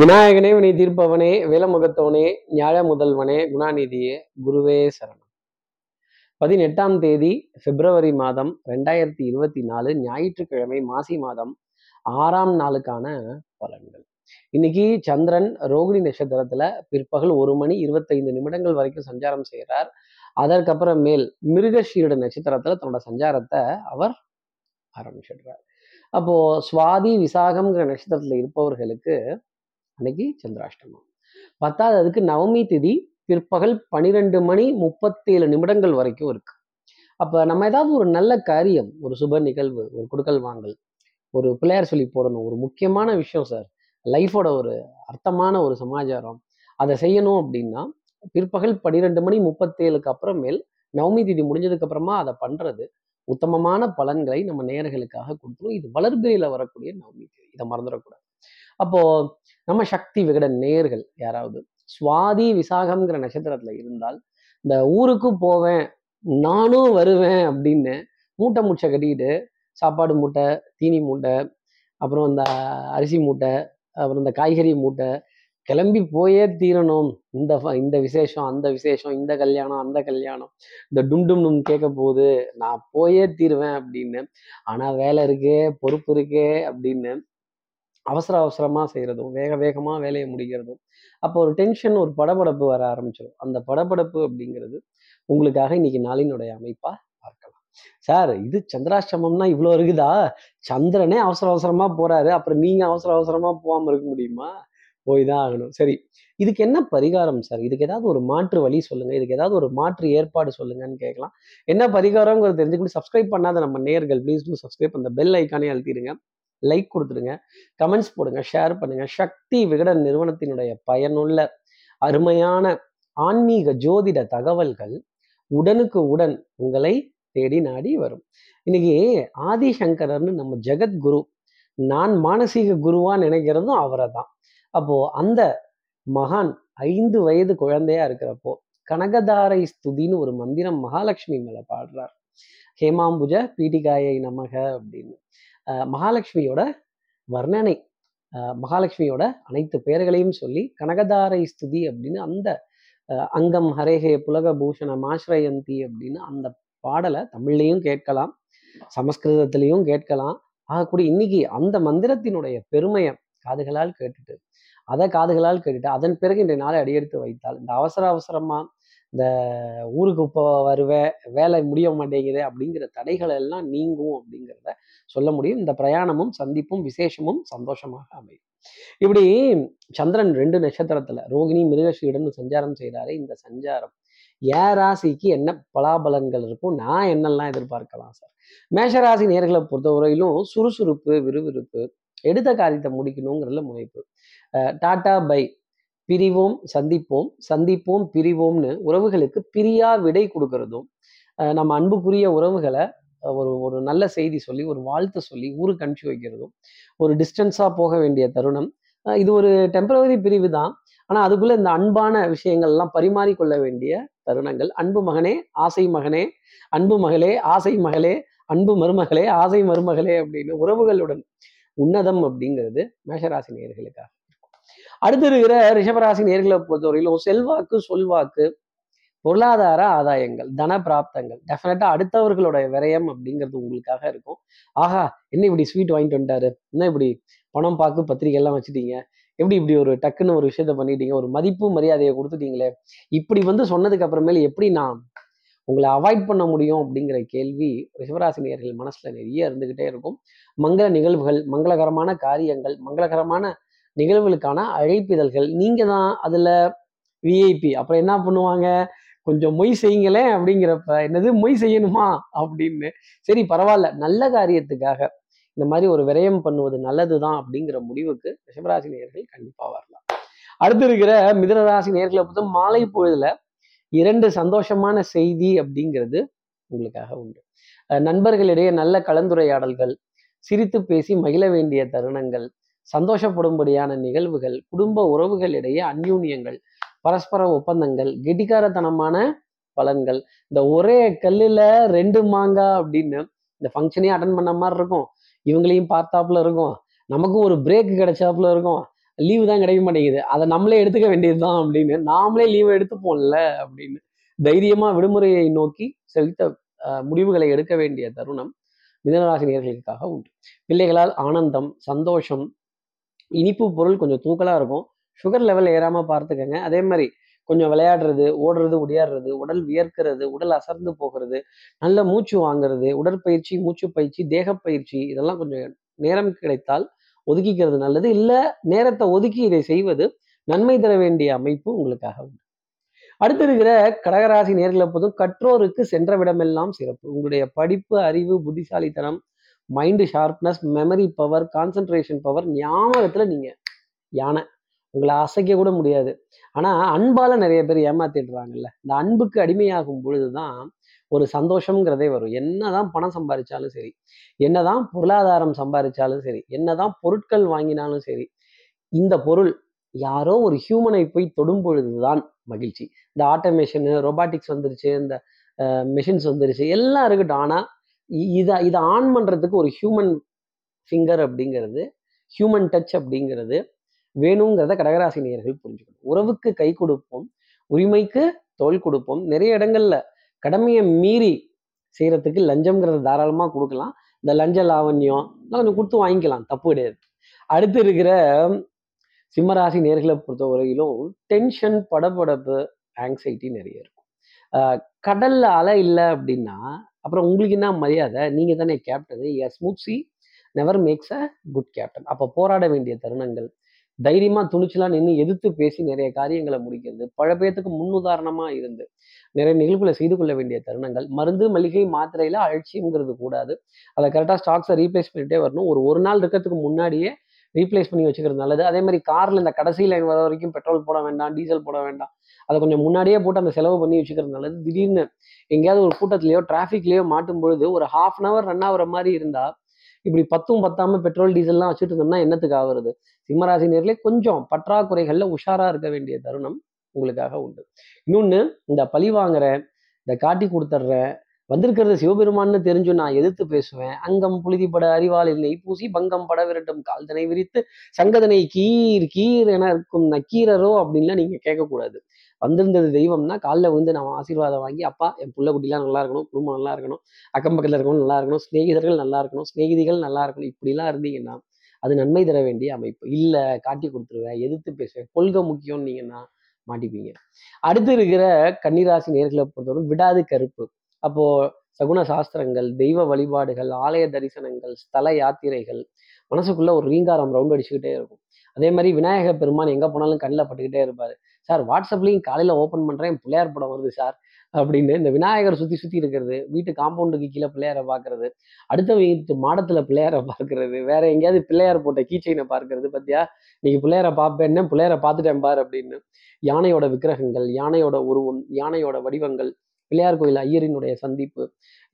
விநாயகனே வினை தீர்ப்பவனே வேலமுகத்தவனே ஞாழ முதல்வனே குணாநிதியே குருவே சரணம். 18ஆம் தேதி பிப்ரவரி மாதம் 2024 ஞாயிற்றுக்கிழமை மாசி மாதம் 6ஆம் நாளுக்கான பலன்கள். இன்னைக்கு சந்திரன் ரோகிணி நட்சத்திரத்துல பிற்பகல் 1:25 வரைக்கும் சஞ்சாரம் செய்கிறார். அதற்கப்புறமேல் மிருகஷீரட நட்சத்திரத்துல தன்னோட சஞ்சாரத்தை அவர் ஆரம்பிச்சிடுறார். அப்போ சுவாதி விசாகம்ங்கிற நட்சத்திரத்துல இருப்பவர்களுக்கு அன்னைக்கு சந்திராஷ்டமம். 10ஆவதுக்கு நவமி திதி பிற்பகல் 12:37 வரைக்கும் இருக்கு. அப்ப நம்ம ஏதாவது ஒரு நல்ல காரியம், ஒரு சுப நிகழ்வு, ஒரு கொடுக்கல் வாங்கல், ஒரு பிள்ளையார் சொல்லி போடணும், ஒரு முக்கியமான விஷயம் சார், லைஃபோட ஒரு அர்த்தமான ஒரு சமாச்சாரம், அதை செய்யணும் அப்படின்னா பிற்பகல் 12:37 அப்புறமேல் நவமி திதி முடிஞ்சதுக்கு அப்புறமா அதை பண்றது உத்தமமான பலன்களை நம்ம நேயர்களுக்காக கொடுத்துரும். இது வளர்பிறையில வரக்கூடிய நவமி தேதி, இதை மறந்துடக்கூடாது. அப்போ நம்ம சக்தி விகட நேயர்கள் யாராவது சுவாதி விசாகம்ங்கிற நட்சத்திரத்துல இருந்தால், இந்த ஊருக்கு போவேன் நானும் வருவேன் அப்படின்னு மூட்டை மூச்சை கட்டிக்கிட்டு சாப்பாடு மூட்டை, தீனி மூட்டை, அப்புறம் இந்த அரிசி மூட்டை, அப்புறம் இந்த காய்கறி மூட்டை, கிளம்பி போயே தீரணும், இந்த விசேஷம், அந்த விசேஷம், இந்த கல்யாணம், அந்த கல்யாணம், இந்த டும் டும் கேட்க போகுது, நான் போயே தீருவேன் அப்படின்னு, ஆனால் வேலை இருக்கே, பொறுப்பு இருக்கே அப்படின்னு அவசர அவசரமாக செய்கிறதும் வேக வேகமாக வேலையை முடிக்கிறதும், அப்போ ஒரு டென்ஷன், ஒரு படபடப்பு வர ஆரம்பிச்சிடும். அந்த படபடப்பு அப்படிங்கிறது உங்களுக்காக இன்னைக்கு நாளினுடைய அமைப்பாக பார்க்கலாம். சார், இது சந்திராஷ்டமம்னா இவ்வளோ இருக்குதா? சந்திரனே அவசர அவசரமாக போகிறாரு, அப்புறம் நீங்கள் அவசர அவசரமாக போகாமல் இருக்க முடியுமா? போய் தான் ஆகணும். சரி, இதுக்கு என்ன பரிகாரம் சார், இதுக்கு ஏதாவது ஒரு மாற்று வழி சொல்லுங்க, இதுக்கு ஏதாவது ஒரு மாற்று ஏற்பாடு சொல்லுங்கன்னு கேட்கலாம். என்ன பரிகாரங்கிறது தெரிஞ்சுக்கிட்டு சப்ஸ்கிரைப் பண்ணாத நம்ம நேயர்கள் ப்ளீஸ் டூ சப்ஸ்கிரைப், அந்த பெல் ஐக்கானே அழுத்திடுங்க, லைக் கொடுத்துடுங்க, கமெண்ட்ஸ் போடுங்க, ஷேர் பண்ணுங்க. சக்தி விகடன் நிறுவனத்தினுடைய பயனுள்ள அருமையான ஆன்மீக ஜோதிட தகவல்கள் உடனுக்கு உடன் உங்களை தேடி நாடி வரும். இன்னைக்கு ஆதிசங்கரர்னு நம்ம ஜெகத்குரு, நான் மானசீக குருவா நினைக்கிறதும் அவரை தான். அப்போ அந்த மகான் 5 வயது குழந்தையா இருக்கிறப்போ கனகதாரை ஸ்துதின்னு ஒரு மந்திரம் மகாலட்சுமி மேல பாடுறார். ஹேமாம்புஜ பீடிகாயை நமக அப்படின்னு மகாலட்சுமியோட வர்ணனை, மகாலட்சுமியோட அனைத்து பெயர்களையும் சொல்லி கனகதாரை ஸ்துதி அப்படின்னு அந்த அங்கம் ஹரேஹே புலக பூஷணம் ஆஸ்ரயந்தி அப்படின்னு அந்த பாடலை தமிழ்லையும் கேட்கலாம், சமஸ்கிருதத்திலையும் கேட்கலாம். ஆகக்கூடிய இன்னைக்கு அந்த மந்திரத்தினுடைய பெருமையை காதுகளால் கேட்டுட்டு, அதை காதுகளால் கேட்டுட்டு அதன் பிறகு இன்றைய நாளை அடியெடுத்து வைத்தால், இந்த அவசர அவசரமா இந்த ஊருக்கு இப்போ வருவேன், வேலை முடிய மாட்டேங்குது அப்படிங்கிற தடைகள் எல்லாம் நீங்கும் அப்படிங்கிறத சொல்ல முடியும். இந்த பிரயாணமும் சந்திப்பும் விசேஷமும் சந்தோஷமாக அமையும். இப்படி சந்திரன் 2 நட்சத்திரத்துல ரோகிணி மிருகஷீரடன் சஞ்சாரம் செய்கிறாரு. இந்த சஞ்சாரம் ஏ ராசிக்கு என்ன பலாபலன்கள் இருக்கும், நான் என்னெல்லாம் எதிர்பார்க்கலாம் சார்? மேஷராசி நேர்களை பொறுத்தவரையிலும் சுறுசுறுப்பு, விறுவிறுப்பு, எடுத்த காரியத்தை முடிக்கணுங்கிறதுல முனைப்பு, டாட்டா பை, பிரிவோம் சந்திப்போம், சந்திப்போம் பிரிவோம்னு உறவுகளுக்கு பிரியா விடை கொடுக்கறதும், நம்ம அன்புக்குரிய உறவுகளை ஒரு நல்ல செய்தி சொல்லி, ஒரு வாழ்த்து சொல்லி ஊருக்கு அனுப்பிச்சு வைக்கிறதும், ஒரு டிஸ்டன்ஸாக போக வேண்டிய தருணம். இது ஒரு டெம்பரவரி பிரிவு தான், ஆனால் அதுக்குள்ளே இந்த அன்பான விஷயங்கள்லாம் பரிமாறிக்கொள்ள வேண்டிய தருணங்கள். அன்பு மகனே, ஆசை மகனே, அன்பு மகளே, ஆசை மகளே, அன்பு மருமகளே, ஆசை மருமகளே அப்படின்னு உறவுகளுடன் உன்னதம் அப்படிங்கிறது மேஷராசி நேயர்களுக்காக. அடுத்து இருக்கிற ரிஷபராசி நேயர்களை பொறுத்தவரையிலும் செல்வாக்கு, சொல்வாக்கு, பொருளாதார ஆதாயங்கள், தன பிராப்தங்கள், டெஃபினட்டா அடுத்தவர்களோட விரயம் அப்படிங்கிறது உங்களுக்காக இருக்கும். ஆஹா, என்ன இப்படி ஸ்வீட் வாங்கிட்டு வந்துட்டாரு, என்ன இப்படி பணம் பார்க்க பத்திரிகை எல்லாம் வச்சுட்டீங்க, எப்படி இப்படி ஒரு டக்குன்னு ஒரு விஷயத்த பண்ணிட்டீங்க, ஒரு மதிப்பு மரியாதையை கொடுத்துட்டீங்களே, இப்படி சொன்னதுக்கு அப்புறமேல எப்படி நான் உங்களை அவாய்ட் பண்ண முடியும் அப்படிங்கிற கேள்வி ரிஷபராசி நேயர்கள் மனசுல நிறைய இருந்துகிட்டே இருக்கும். மங்கள நிகழ்வுகள், மங்களகரமான காரியங்கள், மங்களகரமான நிகழ்வுகளுக்கான அழைப்பிதழ்கள், நீங்க தான் அதுல விஐபி. அப்புறம் என்ன பண்ணுவாங்க, கொஞ்சம் மொய் செய்யுங்களேன் அப்படிங்கிறப்ப, என்னது மொய் செய்யணுமா அப்படின்னு, சரி பரவாயில்ல, நல்ல காரியத்துக்காக இந்த மாதிரி ஒரு விரயம் பண்ணுவது நல்லதுதான் அப்படிங்கிற முடிவுக்கு ரிஷபராசி நேயர்கள் கண்டிப்பா வரலாம். அடுத்து இருக்கிற மிதுனராசி நேயர்களை பொறுத்த மாலை பொழுதுல 2 சந்தோஷமான செய்தி அப்படிங்கிறது உங்களுக்காக உண்டு. நண்பர்களிடையே நல்ல கலந்துரையாடல்கள், சிரித்து பேசி மகிழ வேண்டிய தருணங்கள், சந்தோஷப்படும்படியான நிகழ்வுகள், குடும்ப உறவுகளிடையே அந்யூன்யங்கள், பரஸ்பர ஒப்பந்தங்கள், கெட்டிக்காரத்தனமான பலன்கள். இந்த ஒரே கல்லில் 2 மாங்காய் அப்படின்னு இந்த ஃபங்க்ஷனையும் அட்டன் பண்ண மாதிரி இருக்கும், இவங்களையும் பார்த்தாப்புல இருக்கும், நமக்கும் ஒரு பிரேக் கிடைச்சாப்புல இருக்கும், லீவு தான் கிடைக்க மாட்டேங்குது, அதை நம்மளே எடுத்துக்க வேண்டியது தான் அப்படின்னு நாமளே லீவை எடுத்துப்போம்ல அப்படின்னு தைரியமாக விடுமுறையை நோக்கி செலுத்த முடிவுகளை எடுக்க வேண்டிய தருணம் மிதனராசி நேயர்களுக்காக உண்டு. பிள்ளைகளால் ஆனந்தம், சந்தோஷம், இனிப்பு பொருள் கொஞ்சம் தூக்கலாக இருக்கும். சுகர் லெவல் ஏறாமல் பார்த்துக்கங்க. அதே மாதிரி கொஞ்சம் விளையாடுறது, ஓடுறது, ஒடியாடுறது, உடல் வியர்க்கிறது, உடல் அசர்ந்து போகிறது, நல்ல மூச்சு வாங்கிறது, உடற்பயிற்சி, மூச்சு பயிற்சி, தேகப்பயிற்சி இதெல்லாம் கொஞ்சம் நேரம் கிடைத்தால் ஒதுக்கிக்கிறது நல்லது. இல்லை நேரத்தை ஒதுக்கி இதை செய்வது நன்மை தர வேண்டிய அமைப்பு உங்களுக்காக உண்டு. அடுத்து இருக்கிற கடகராசி நேர்களை போதும் கற்றோருக்கு சென்ற விடமெல்லாம் சிறப்பு. உங்களுடைய படிப்பு, அறிவு, புத்திசாலித்தனம், mind sharpness, memory power, concentration power, ஞாபகத்தில் நீங்கள் யானை, உங்களை அசைக்க கூட முடியாது. ஆனால் அன்பால் நிறைய பேர் ஏமாத்திடுறாங்கல்ல, இந்த அன்புக்கு அடிமையாகும் பொழுது தான் ஒரு சந்தோஷங்கிறதே வரும். என்னதான் பணம் சம்பாதிச்சாலும் சரி, என்னதான் பொருளாதாரம் சம்பாதிச்சாலும் சரி, என்னதான் பொருட்கள் வாங்கினாலும் சரி, இந்த பொருள் யாரோ ஒரு ஹியூமனை போய் தொடும் பொழுதுதான் மகிழ்ச்சி. இந்த ஆட்டோமேஷனு, ரொபாட்டிக்ஸ் வந்துருச்சு, இந்த மிஷின்ஸ் வந்துருச்சு, எல்லாம் இருக்கட்டும். ஆனால் இதை ஆன் பண்ணுறதுக்கு ஒரு ஹியூமன் ஃபிங்கர் அப்படிங்கிறது, ஹியூமன் டச் அப்படிங்கிறது வேணுங்கிறத கடகராசி நேயர்கள் புரிஞ்சுக்கணும். உறவுக்கு கை கொடுப்போம், உரிமைக்கு தோள் கொடுப்போம். நிறைய இடங்கள்ல கடமையை மீறி செய்யறதுக்கு லஞ்சம்ங்கிறத தாராளமாக கொடுக்கலாம். இந்த லஞ்ச லாவண்யம் கொஞ்சம் கொடுத்து வாங்கிக்கலாம், தப்பு கிடையாது. அடுத்து இருக்கிற சிம்மராசி நேர்களை பொறுத்த வரையிலும் டென்ஷன், படபடப்பு, ஆங்ஸைட்டி நிறைய இருக்கும். கடல்ல அலை இல்லை அப்படின்னா அப்புறம் உங்களுக்கு என்ன மரியாதை, நீங்கள் தானே captain. A smooth sea never makes a good captain. அப்போ போராட வேண்டிய தருணங்கள், தைரியமாக துணிச்சலாக நின்று எதிர்த்து பேசி நிறைய காரியங்களை முடிக்கிறது, பல பேர்த்துக்கு முன்னுதாரணமாக இருந்து நிறைய நிகழ்வுகளை செய்து கொள்ள வேண்டிய தருணங்கள். மருந்து, மளிகை, மாத்திரையில் அலட்சியங்கிறது கூடாது. அதை கரெக்டாக ஸ்டாக்ஸை ரீப்ளேஸ் பண்ணிகிட்டே வரணும். ஒரு நாள் இருக்கிறதுக்கு முன்னாடியே ரீப்ளேஸ் பண்ணி வச்சுக்கிறது நல்லது. அதே மாதிரி காரில் இந்த கடைசி லைன் வர வரைக்கும் பெட்ரோல் போட வேண்டாம், டீசல் போட வேண்டாம். அதை கொஞ்சம் முன்னாடியே போட்டு அந்த செலவு பண்ணி வச்சுக்கிறது நல்லது. திடீர்னு எங்கேயாவது ஒரு கூட்டத்துலையோ டிராஃபிக்லேயோ மாட்டும் பொழுது ஒரு ஹாஃப் அன் ஹவர் ரன் ஆகிற மாதிரி இருந்தால் இப்படி பத்தும் பத்தாம பெட்ரோல் டீசல்லாம் வச்சுட்டு இருந்தோம்னா என்னத்துக்கு ஆகுறது? சிம்மராசி நேர்களே கொஞ்சம் பற்றாக்குறைகள்ல உஷாரா இருக்க வேண்டிய தருணம் உங்களுக்காக உண்டு. இன்னொன்று, இந்த பழி வாங்குறேன், இந்த காட்டி கொடுத்துட்றேன், வந்திருக்கிறது சிவபெருமான்னு தெரிஞ்சு நான் எதிர்த்து பேசுவேன். அங்கம் புழுதிப்பட அறிவாளில் நெய் பூசி பங்கம் பட விரட்டும் கால்தனை விரித்து சங்கதனை கீர் கீர் என இருக்கும் நக்கீரரோ அப்படின்லாம் நீங்க கேட்கக்கூடாது. வந்திருந்தது தெய்வம்னா காலில் விழுந்து நம்ம ஆசீர்வாதம் வாங்கி, அப்பா என் புள்ள குட்டிலாம் நல்லா இருக்கணும், குடும்பம் நல்லா இருக்கணும், அக்கம் பக்கத்தில் இருக்கணும் நல்லா இருக்கணும், ஸ்நேகிதர்கள் நல்லா இருக்கணும், ஸ்நேகிதிகள் நல்லா இருக்கணும், இப்படிலாம் இருந்தீங்கன்னா அது நன்மை தர வேண்டிய அமைப்பு. இல்லை காட்டி கொடுத்துருவேன், எதிர்த்து பேசுவேன், கொள்கை முக்கியம்னு நீங்கன்னா மாட்டிப்பீங்க. அடுத்து இருக்கிற கன்னிராசி நேர்களை பொறுத்தவரை விடாது கருப்பு. அப்போது சகுன சாஸ்திரங்கள், தெய்வ வழிபாடுகள், ஆலய தரிசனங்கள், ஸ்தல யாத்திரைகள் மனசுக்குள்ளே ஒரு ரீங்காரம் ரவுண்ட் அடிச்சுக்கிட்டே இருக்கும். அதே மாதிரி விநாயகர் பெருமான் எங்கே போனாலும் கண்ணில் பட்டுக்கிட்டே இருப்பார். சார் வாட்ஸ்அப்லேயும் காலையில் ஓப்பன் பண்ணுறேன் பிள்ளையார் படம் வருது சார் அப்படின்னு இந்த விநாயகர் சுற்றி இருக்கிறது, வீட்டு காம்பவுண்டுக்கு கீழே பிள்ளையாரை பார்க்கறது, அடுத்த வீட்டு மாடத்தில் பிள்ளையாரை பார்க்கறது, வேற எங்கேயாவது பிள்ளையார் போட்ட கீச்சைனை பார்க்கறது. பார்த்தியா நீங்க பிள்ளையாரை பார்ப்பேன்னு பிள்ளையாரை பார்த்துட்டேன் பார் அப்படின்னு. யானையோட விக்கிரகங்கள், யானையோட உருவம், யானையோட வடிவங்கள், பிள்ளையார் கோயில் ஐயரினுடைய சந்திப்பு,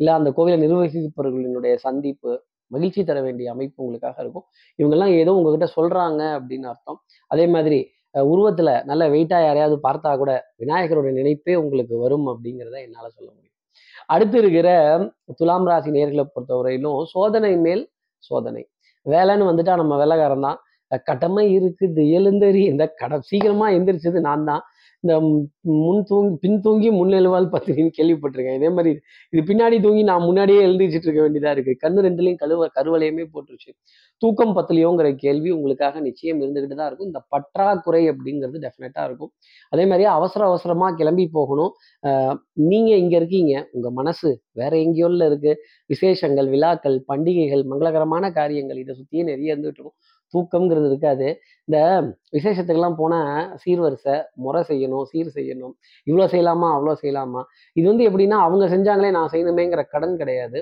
இல்லை அந்த கோவிலை நிர்வகிப்பவர்களினுடைய சந்திப்பு மகிழ்ச்சி தர வேண்டிய அமைப்பு உங்களுக்காக இருக்கும். இவங்கெல்லாம் ஏதோ உங்ககிட்ட சொல்றாங்க அப்படின்னு அர்த்தம். அதே மாதிரி உருவத்துல நல்ல வெயிட்டா யாரையாவது பார்த்தா கூட விநாயகரோட நினைப்பே உங்களுக்கு வரும் அப்படிங்கிறத என்னால சொல்ல முடியும். அடுத்து இருக்கிற துலாம் ராசி நேர்களை பொறுத்தவரையிலும் சோதனை மேல் சோதனை. வேலைன்னு வந்துட்டா நம்ம வேலைக்காரன் தான், கடமை இருக்குது எழுந்தறி, இந்த சீக்கிரமா எந்திரிச்சது நான் தான், இந்த பின் தூங்கி முன்னெழுவால் பத்திரின்னு கேள்விப்பட்டிருக்கேன். இதே மாதிரி இது பின்னாடி தூங்கி நான் முன்னாடியே எழுந்திரிச்சிட்டு இருக்க வேண்டியதா இருக்கு. கண்ணு ரெண்டுலையும் கருவலையுமே போட்டுருச்சு. தூக்கம் பத்தலையோங்கிற கேள்வி உங்களுக்காக நிச்சயம் இருந்துகிட்டு தான் இருக்கும். இந்த பற்றாக்குறை அப்படிங்கிறது டெஃபினட்டா இருக்கும். அதே மாதிரி அவசர அவசரமா கிளம்பி போகணும். நீங்க இங்க இருக்கீங்க, உங்க மனசு வேற எங்கேயோல இருக்கு. விசேஷங்கள், விழாக்கள், பண்டிகைகள், மங்களகரமான காரியங்கள் இதை சுத்தியே நிறைய இருந்துகிட்டு இருக்கும். தூக்கம்ங்கிறது இருக்காது. இந்த விசேஷத்துக்கெல்லாம் போனால் சீர்வரிசை முறை செய்யணும், சீர் செய்யணும், இவ்வளோ செய்யலாமா அவ்வளோ செய்யலாமா. இது எப்படின்னா அவங்க செஞ்சாங்களே நான் செய்யணுமேங்கிற கடன் கிடையாது.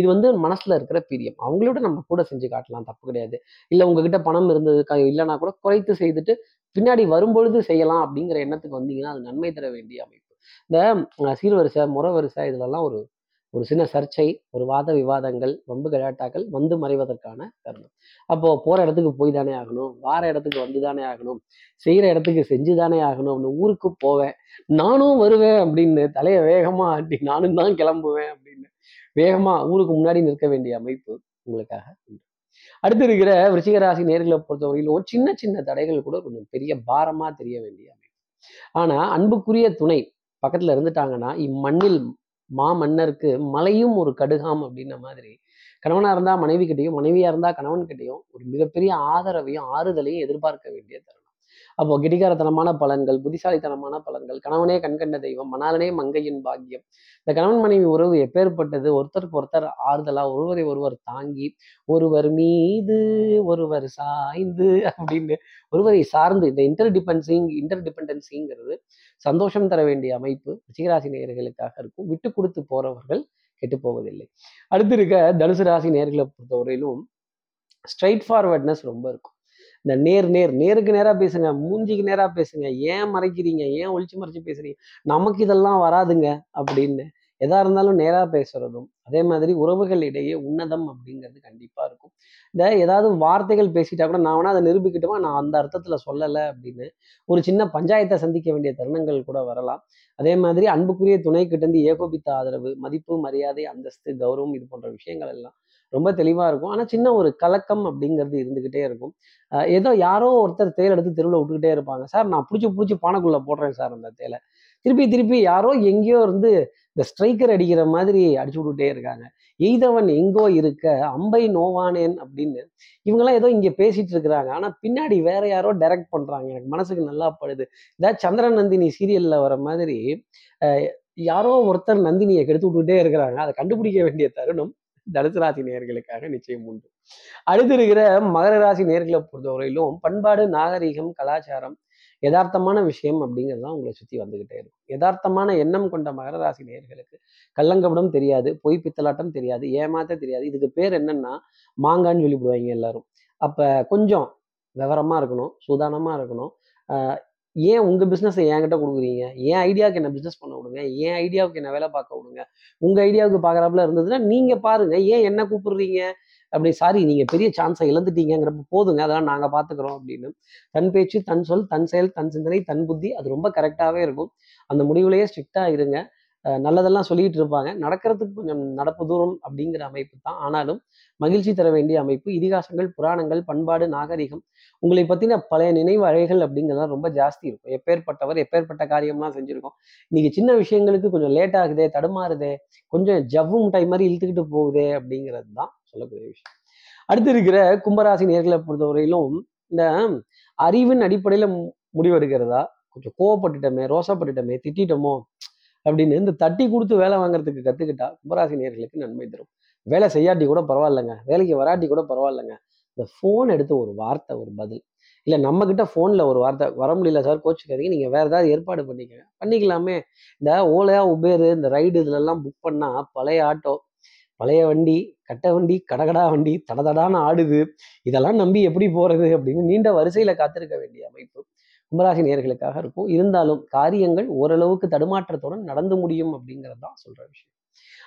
இது மனசில் இருக்கிற பிரியம். அவங்களோட நம்ம கூட செஞ்சு காட்டலாம், தப்பு கிடையாது. இல்லை உங்ககிட்ட பணம் இருந்ததுக்காக இல்லைன்னா கூட குறைத்து செய்துட்டு பின்னாடி வரும்பொழுது செய்யலாம் அப்படிங்கிற எண்ணத்துக்கு வந்தீங்கன்னா அது நன்மை தர வேண்டிய அமைப்பு. இந்த சீர்வரிசை முறை வரிசை இதுலலாம் ஒரு சின்ன சர்ச்சை, ஒரு வாத விவாதங்கள், வம்பு கலாட்டாக்கள் வந்து மறைவதற்கான தருணம். அப்போ போற இடத்துக்கு போய் தானே ஆகணும், வார இடத்துக்கு வந்து தானே ஆகணும், செய்யற இடத்துக்கு செஞ்சு தானே ஆகணும் அப்படின்னு ஊருக்கு போவேன் நானும் வருவேன் அப்படின்னு தலையை வேகமா ஆட்டி நானும் தான் கிளம்புவேன் அப்படின்னு வேகமா ஊருக்கு முன்னாடி நிற்க வேண்டிய அமைப்பு உங்களுக்காக உண்டு. அடுத்து இருக்கிற விருச்சிக ராசி நேர்களை பொறுத்தவரையில் ஒரு சின்ன சின்ன தடைகள் கூட கொஞ்சம் பெரிய பாரமா தெரிய வேண்டிய அமைப்பு. ஆனா அன்புக்குரிய துணை பக்கத்துல இருந்துட்டாங்கன்னா இம்மண்ணில் மாமன்னருக்கு மலையும் ஒரு கடுகாம் அப்படின்ன மாதிரி கணவனா இருந்தா மனைவி கிட்டையும் மனைவியா இருந்தா கணவன் கிட்டையும் ஒரு மிகப்பெரிய ஆதரவையும் ஆறுதலையும் எதிர்பார்க்க வேண்டிய தருணம். அப்போ கெட்டிகாரத்தனமான பலன்கள், புத்திசாலித்தனமான பலன்கள், கணவனே கண்கண்ட தெய்வம், மணாலனே மங்கையின் பாக்கியம். இந்த கணவன் மனைவி உறவு எப்பேற்பட்டது, ஒருத்தருக்கு ஒருத்தர் ஆறுதலா, ஒருவரை ஒருவர் தாங்கி, ஒருவர் மீது ஒருவர் சாய்ந்து அப்படின்னு ஒருவரை சார்ந்து இந்த இன்டர்டிபெண்டன்சிங்கிறது சந்தோஷம் தர வேண்டிய அமைப்பு விருச்சிகராசி நேயர்களுக்காக இருக்கும். விட்டு கொடுத்து போறவர்கள் கெட்டு போவதில்லை. அடுத்து இருக்க தனுசு ராசி நேயர்களை பொறுத்தவரையிலும் ஸ்ட்ரைட் ஃபார்வர்ட்னஸ் ரொம்ப இருக்கும். இந்த நேருக்கு நேராக பேசுங்க, மூஞ்சிக்கு நேராக பேசுங்க, ஏன் மறைக்கிறீங்க, ஏன் ஒழிச்சு மறைச்சு பேசுறீங்க, நமக்கு இதெல்லாம் வராதுங்க அப்படின்னு எதா இருந்தாலும் நேராக பேசுறதும் அதே மாதிரி உறவுகளிடையே உன்னதம் அப்படிங்கிறது கண்டிப்பாக இருக்கும். இந்த ஏதாவது வார்த்தைகள் பேசிட்டா கூட நான் வேணா அதை நிரூபிக்கிட்டோமா, நான் அந்த அர்த்தத்தில் சொல்லலை அப்படின்னு ஒரு சின்ன பஞ்சாயத்தை சந்திக்க வேண்டிய தருணங்கள் கூட வரலாம். அதே மாதிரி அன்புக்குரிய துணைக்கிட்டேருந்து ஏகோபித்த ஆதரவு, மதிப்பு, மரியாதை, அந்தஸ்து, கௌரவம் இது போன்ற விஷயங்கள் எல்லாம் ரொம்ப தெளிவாக இருக்கும். ஆனால் சின்ன ஒரு கலக்கம் அப்படிங்கிறது இருந்துக்கிட்டே இருக்கும். ஏதோ யாரோ ஒருத்தர் தேல் எடுத்து தெருவில் விட்டுக்கிட்டே இருப்பாங்க. சார் நான் பிடிச்சி பானைக்குள்ளே போடுறேன் சார் அந்த தேலை, திருப்பி யாரோ எங்கேயோ இருந்து இந்த ஸ்ட்ரைக்கர் அடிக்கிற மாதிரி அடிச்சு விட்டுட்டே இருக்காங்க. எய்தவன் எங்கோ இருக்க அம்பை நோவானேன் அப்படின்னு இவங்கெல்லாம் ஏதோ இங்கே பேசிட்டு இருக்கிறாங்க. ஆனால் பின்னாடி வேற யாரோ டைரக்ட் பண்ணுறாங்க. எனக்கு மனசுக்கு நல்லா படுது. இதாவது சந்திரநந்தினி சீரியலில் வர மாதிரி யாரோ ஒருத்தர் நந்தினியை கெடுத்து விட்டுக்கிட்டே இருக்கிறாங்க. அதை கண்டுபிடிக்க வேண்டிய தருணம் தனுசு ராசி நேயர்களுக்காக நிச்சயம் உண்டு. அடுத்து இருக்கிற மகர ராசி நேயர்களை பொறுத்தவரையிலும் பண்பாடு, நாகரீகம், கலாச்சாரம், யதார்த்தமான விஷயம் அப்படிங்கிறதுலாம் உங்களை சுற்றி வந்துகிட்டே இருக்கும். யதார்த்தமான எண்ணம் கொண்ட மகர ராசி நேயர்களுக்கு கள்ளங்கபடம் தெரியாது, பொய் பித்தலாட்டம் தெரியாது, ஏமாத்த தெரியாது. இதுக்கு பேர் என்னன்னா மாங்கான்னு சொல்லிவிடுவாங்க எல்லாரும். அப்போ கொஞ்சம் விவரமா இருக்கணும், சூதானமா இருக்கணும். ஏன் உங்கள் பிஸ்னஸை என்கிட்ட கொடுக்குறீங்க, என் ஐடியாவுக்கு என்ன பிஸ்னஸ் பண்ண விடுங்க, என் ஐடியாவுக்கு என்ன வேலை பார்க்க விடுங்க, உங்கள் ஐடியாவுக்கு பார்க்குறாப்புல இருந்ததுன்னா நீங்கள் பாருங்கள், ஏன் என்ன கூப்பிடுறீங்க அப்படி. சாரி நீங்கள் பெரிய சான்ஸை இழந்துட்டீங்கிறப்ப போதுங்க, அதெல்லாம் நாங்கள் பார்த்துக்குறோம் அப்படின்னு தன் பேச்சு, தன் சொல், தன் செயல், தன் சிந்தனை, தன் புத்தி அது ரொம்ப கரெக்டாகவே இருக்கும். அந்த முடிவுலேயே ஸ்ட்ரிக்டாக இருங்க. நல்லதெல்லாம் சொல்லிட்டு இருப்பாங்க, நடக்கிறதுக்கு கொஞ்சம் நடப்பு தூரம் அப்படிங்கிற அமைப்பு தான். ஆனாலும் மகிழ்ச்சி தர வேண்டிய அமைப்பு. இதிகாசங்கள், புராணங்கள், பண்பாடு, நாகரிகம் உங்களை பற்றின பழைய நினைவு அழைகள் அப்படிங்கிறதுலாம் ரொம்ப ஜாஸ்தி இருக்கும். எப்பேற்பட்டவர், எப்பேற்பட்ட காரியம்லாம் செஞ்சுருக்கோம். இன்னைக்கு சின்ன விஷயங்களுக்கு கொஞ்சம் லேட் ஆகுதே, தடுமாறுதே, கொஞ்சம் ஜவ்வு மிட்டாய் மாதிரி இழுத்துக்கிட்டு போகுதே அப்படிங்கிறது தான் சொல்லக்கூடிய விஷயம். அடுத்து இருக்கிற கும்பராசி நேர்களை பொறுத்தவரையிலும் இந்த அறிவின் அடிப்படையில் முடிவெடுக்கிறதா, கொஞ்சம் கோவப்பட்டுட்டோமே, ரோசப்பட்டுட்டோமே, திட்டமோ அப்படின்னு இந்த தட்டி கொடுத்து வேலை வாங்குறதுக்கு கற்றுக்கிட்டா கும்பராசி நேயர்களுக்கு நன்மை தரும். வேலை செய்யாட்டி கூட பரவாயில்லைங்க, வேலைக்கு வராட்டி கூட பரவாயில்லைங்க, இந்த ஃபோன் எடுத்து ஒரு வார்த்தை, ஒரு பதில், இல்லை நம்மக்கிட்ட ஃபோனில் ஒரு வார்த்தை, வர முடியல சார் கோச்சுக்காதீங்க, நீங்கள் வேறு ஏதாவது ஏற்பாடு பண்ணிக்கலாமே. இந்த ஓலையா, உபேர், இந்த ரைடு இதுலெல்லாம் புக் பண்ணால் பழைய ஆட்டோ, பழைய வண்டி, கட்டை வண்டி, கடகடா வண்டி தடதடான்னு ஆடுது. இதெல்லாம் நம்பி எப்படி போகிறது அப்படின்னு நீண்ட வரிசையில் காத்திருக்க வேண்டிய அமைப்பு கும்பராசி நேயர்களுக்காக இருக்கும். இருந்தாலும் காரியங்கள் ஓரளவுக்கு தடுமாற்றத்துடன் நடந்து முடியும் அப்படிங்கிறது தான் சொல்ற விஷயம்.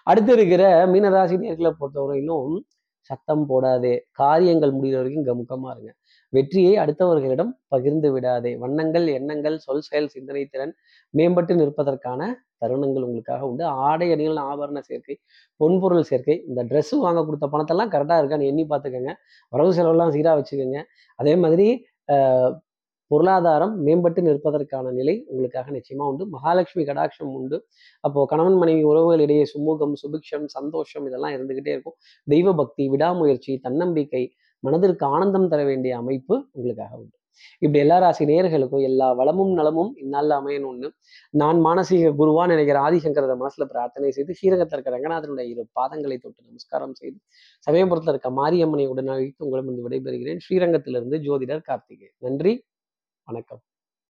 அடுத்து இருக்கிற மீனராசி நேயர்களை பொறுத்தவரையிலும் சத்தம் போடாதே, காரியங்கள் முடிகிற வரைக்கும் கமுக்கமா இருங்க, வெற்றியை அடுத்தவர்களிடம் பகிர்ந்து விடாதே, வண்ணங்கள், எண்ணங்கள், சொல், செயல், சிந்தனை திறன் மேம்பட்டு நிற்பதற்கான தருணங்கள் உங்களுக்காக உண்டு. ஆடை அணிகள், ஆபரண சேர்க்கை, பொன்பொருள் சேர்க்கை, இந்த ட்ரெஸ்ஸு வாங்க கொடுத்த பணத்தெல்லாம் கரெக்டாக இருக்கான்னு எண்ணி பார்த்துக்கோங்க, வரவு செலவெல்லாம் சீராக வச்சுக்கோங்க. அதே மாதிரி பொருளாதாரம் மேம்பட்டு நிற்பதற்கான நிலை உங்களுக்காக நிச்சயமா உண்டு. மகாலட்சுமி கடாட்சம் உண்டு. அப்போ கணவன் மனைவி உறவுகளிடையே சுமூகம், சுபிக்ஷம், சந்தோஷம் இதெல்லாம் இருந்துகிட்டே இருக்கும். தெய்வ பக்தி, விடாமுயற்சி, தன்னம்பிக்கை, மனதிற்கு ஆனந்தம் தர வேண்டிய அமைப்பு உங்களுக்காக உண்டு. இப்படி எல்லா ராசி நேயர்களுக்கும் எல்லா வளமும் நலமும் இந்நாளில் அமையணும்னு நான் மானசீக குருவான்னு நினைக்கிற ஆதிசங்கரத மனசுல பிரார்த்தனை செய்து, ஸ்ரீரங்கத்தில் இருக்க ரங்கநாதனுடைய இரு பாதங்களை தொட்டு நமஸ்காரம் செய்து, சமயபுரத்தில் இருக்க மாரியம்மனை உடனழைத்து உங்களிடம் இருந்து விடைபெறுகிறேன். ஸ்ரீரங்கத்திலிருந்து ஜோதிடர் கார்த்திகேயன். நன்றி, வணக்கம்.